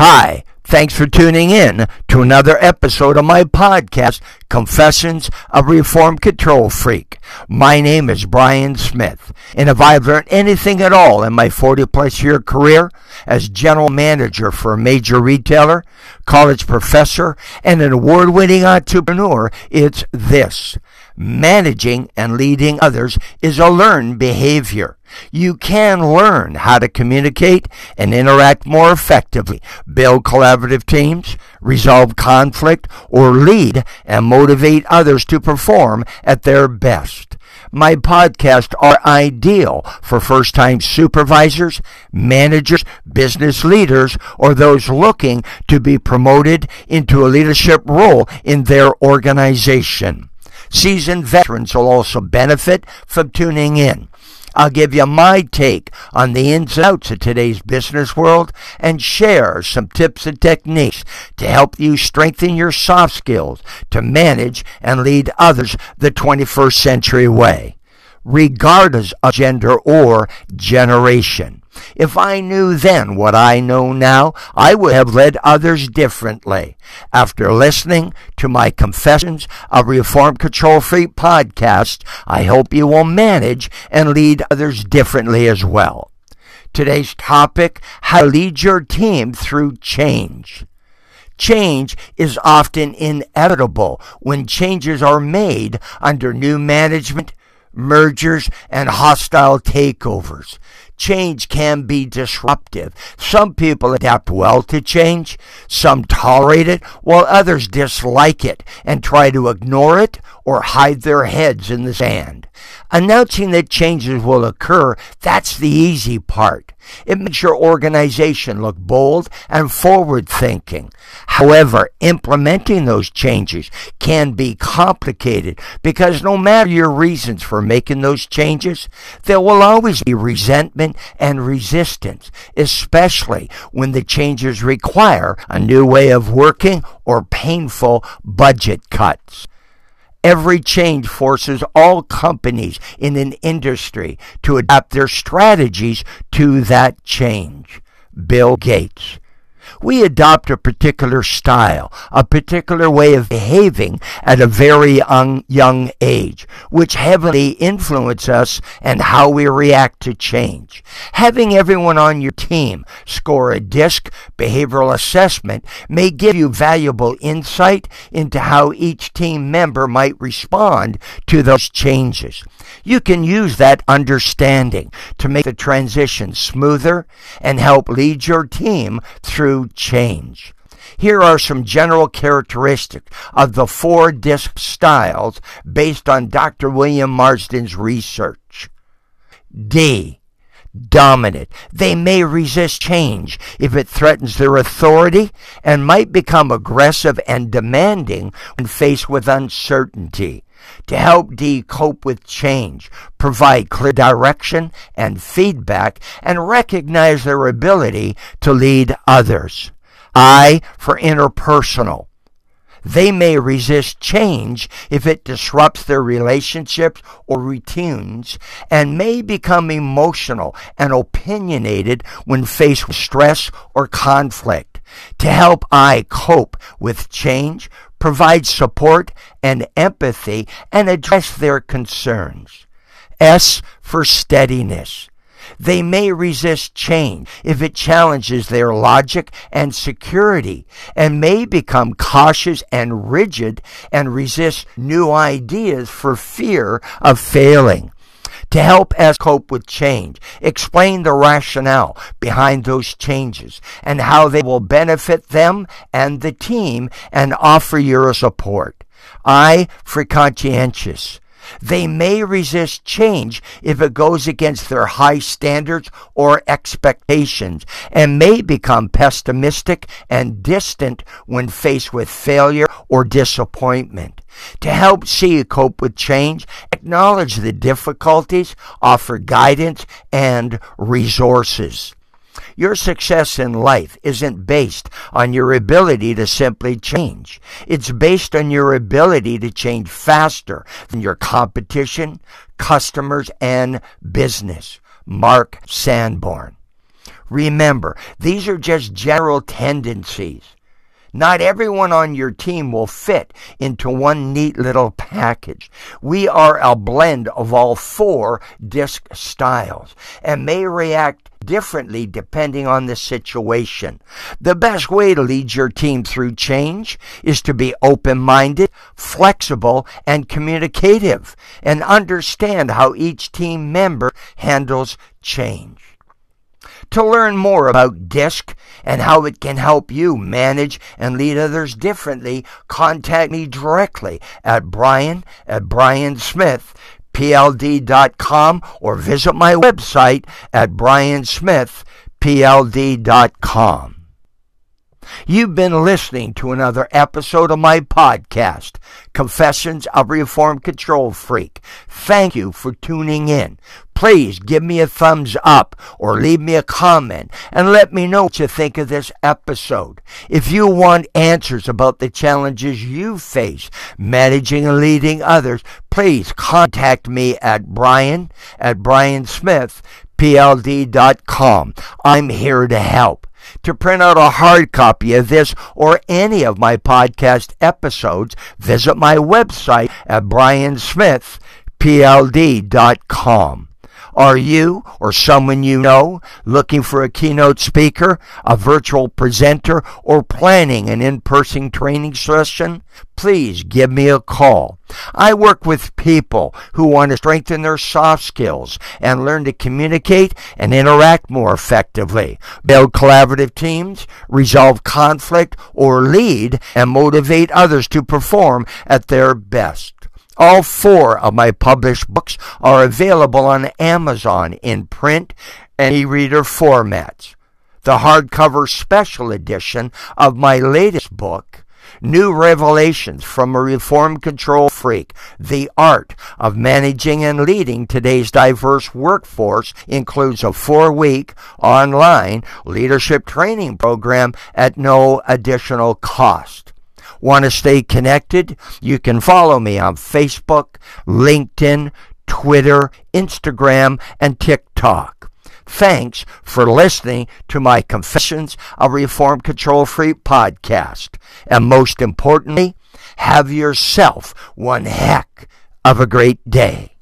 Hi, thanks for tuning in to another episode of my podcast, Confessions of a Reformed Control Freak. My name is Brian Smith, and if I've learned anything at all in my 40-plus year career as general manager for a major retailer, college professor, and an award-winning entrepreneur, it's this. Managing and leading others is a learned behavior. You can learn how to communicate and interact more effectively, build collaborative teams, resolve conflict, or lead and motivate others to perform at their best. My podcasts are ideal for first-time supervisors, managers, business leaders, or those looking to be promoted into a leadership role in their organization. Seasoned veterans will also benefit from tuning in. I'll give you my take on the ins and outs of today's business world and share some tips and techniques to help you strengthen your soft skills to manage and lead others the 21st century way, regardless of gender or generation. If I knew then what I know now, I would have led others differently. After listening to my Confessions of a Reformed Control Freak podcast, I hope you will manage and lead others differently as well. Today's topic, how to lead your team through change. Change is often inevitable when changes are made under new management, mergers, and hostile takeovers. Change can be disruptive. Some people adapt well to change, some tolerate it, while others dislike it and try to ignore it or hide their heads in the sand. Announcing that changes will occur, that's the easy part. It makes your organization look bold and forward-thinking. However, implementing those changes can be complicated because no matter your reasons for making those changes, there will always be resentment and resistance, especially when the changes require a new way of working or painful budget cuts. Every change forces all companies in an industry to adapt their strategies to that change. Bill Gates. We adopt a particular style, a particular way of behaving at a very young age, which heavily influences us and how we react to change. Having everyone on your team score a DISC behavioral assessment may give you valuable insight into how each team member might respond to those changes. You can use that understanding to make the transition smoother and help lead your team through change. Here are some general characteristics of the 4 DISC styles based on Dr. William Marsden's research. D. Dominant. They may resist change if it threatens their authority and might become aggressive and demanding when faced with uncertainty. To help D cope with change, provide clear direction and feedback, and recognize their ability to lead others. I for interpersonal. They may resist change if it disrupts their relationships or routines and may become emotional and opinionated when faced with stress or conflict. To help I cope with change, provide support and empathy, and address their concerns. S for steadiness. They may resist change if it challenges their logic and security and may become cautious and rigid and resist new ideas for fear of failing. To help us cope with change, explain the rationale behind those changes and how they will benefit them and the team and offer your support. I for conscientious. They may resist change if it goes against their high standards or expectations and may become pessimistic and distant when faced with failure or disappointment. To help C cope with change, acknowledge the difficulties, offer guidance, and resources. Your success in life isn't based on your ability to simply change. It's based on your ability to change faster than your competition, customers, and business. Mark Sanborn. Remember, these are just general tendencies. Not everyone on your team will fit into one neat little package. We are a blend of all four DISC styles and may react differently depending on the situation. The best way to lead your team through change is to be open-minded, flexible, and communicative, and understand how each team member handles change. To learn more about DISC and how it can help you manage and lead others differently, contact me directly at brian@briansmithpld.com or visit my website at briansmithpld.com. You've been listening to another episode of my podcast, Confessions of a Reformed Control Freak. Thank you for tuning in. Please give me a thumbs up or leave me a comment and let me know what you think of this episode. If you want answers about the challenges you face managing and leading others, please contact me at brian@briansmithpld.com. I'm here to help. To print out a hard copy of this or any of my podcast episodes, visit my website at BrianSmithPLD.com. Are you or someone you know looking for a keynote speaker, a virtual presenter, or planning an in-person training session? Please give me a call. I work with people who want to strengthen their soft skills and learn to communicate and interact more effectively, build collaborative teams, resolve conflict, or lead and motivate others to perform at their best. All four of my published books are available on Amazon in print and e-reader formats. The hardcover special edition of my latest book, New Revelations from a Reformed Control Freak, The Art of Managing and Leading Today's Diverse Workforce, includes a 4-week online leadership training program at no additional cost. Want to stay connected? You can follow me on Facebook, LinkedIn, Twitter, Instagram, and TikTok. Thanks for listening to my Confessions of Reformed Control Freak podcast. And most importantly, have yourself one heck of a great day.